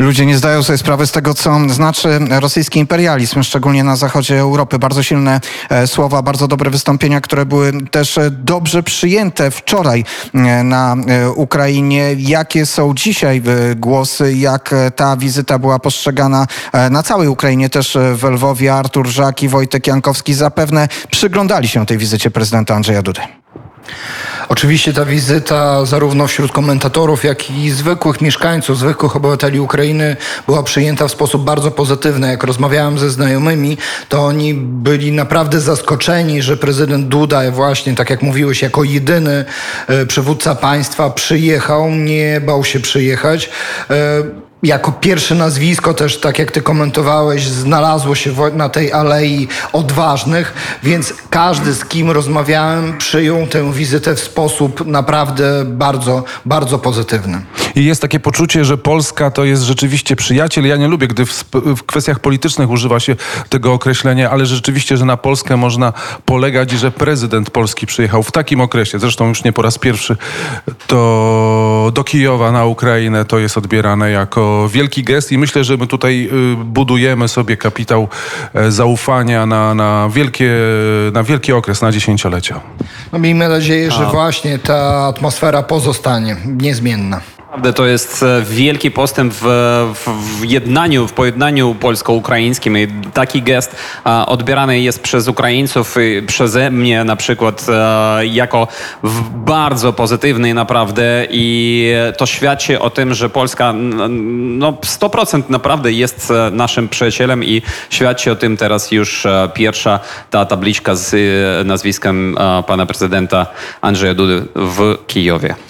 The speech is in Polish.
Ludzie nie zdają sobie sprawy z tego, co znaczy rosyjski imperializm, szczególnie na zachodzie Europy. Bardzo silne słowa, bardzo dobre wystąpienia, które były też dobrze przyjęte wczoraj na Ukrainie. Jakie są dzisiaj głosy, jak ta wizyta była postrzegana na całej Ukrainie, też w Lwowie? Artur Żak i Wojtek Jankowski zapewne przyglądali się tej wizycie prezydenta Andrzeja Dudy. Oczywiście ta wizyta zarówno wśród komentatorów, jak i zwykłych mieszkańców, zwykłych obywateli Ukrainy była przyjęta w sposób bardzo pozytywny. Jak rozmawiałem ze znajomymi, to oni byli naprawdę zaskoczeni, że prezydent Duda właśnie, tak jak mówiłeś, jako jedyny przywódca państwa przyjechał, nie bał się przyjechać. Jako pierwsze nazwisko też, tak jak ty komentowałeś, znalazło się na tej Alei Odważnych, więc każdy, z kim rozmawiałem, przyjął tę wizytę w sposób naprawdę bardzo, bardzo pozytywny. I jest takie poczucie, że Polska to jest rzeczywiście przyjaciel. Ja nie lubię, gdy w kwestiach politycznych używa się tego określenia, ale rzeczywiście, że na Polskę można polegać i że prezydent Polski przyjechał w takim okresie, zresztą już nie po raz pierwszy, to do Kijowa na Ukrainę to jest odbierane jako wielki gest i myślę, że my tutaj budujemy sobie kapitał zaufania na wielki okres, na dziesięciolecia. No miejmy nadzieję, że właśnie ta atmosfera pozostanie niezmienna. Naprawdę to jest wielki postęp w pojednaniu polsko-ukraińskim i taki gest odbierany jest przez Ukraińców i przeze mnie na przykład jako bardzo pozytywny naprawdę i to świadczy o tym, że Polska 100% naprawdę jest naszym przyjacielem i świadczy o tym teraz już pierwsza ta tabliczka z nazwiskiem pana prezydenta Andrzeja Dudy w Kijowie.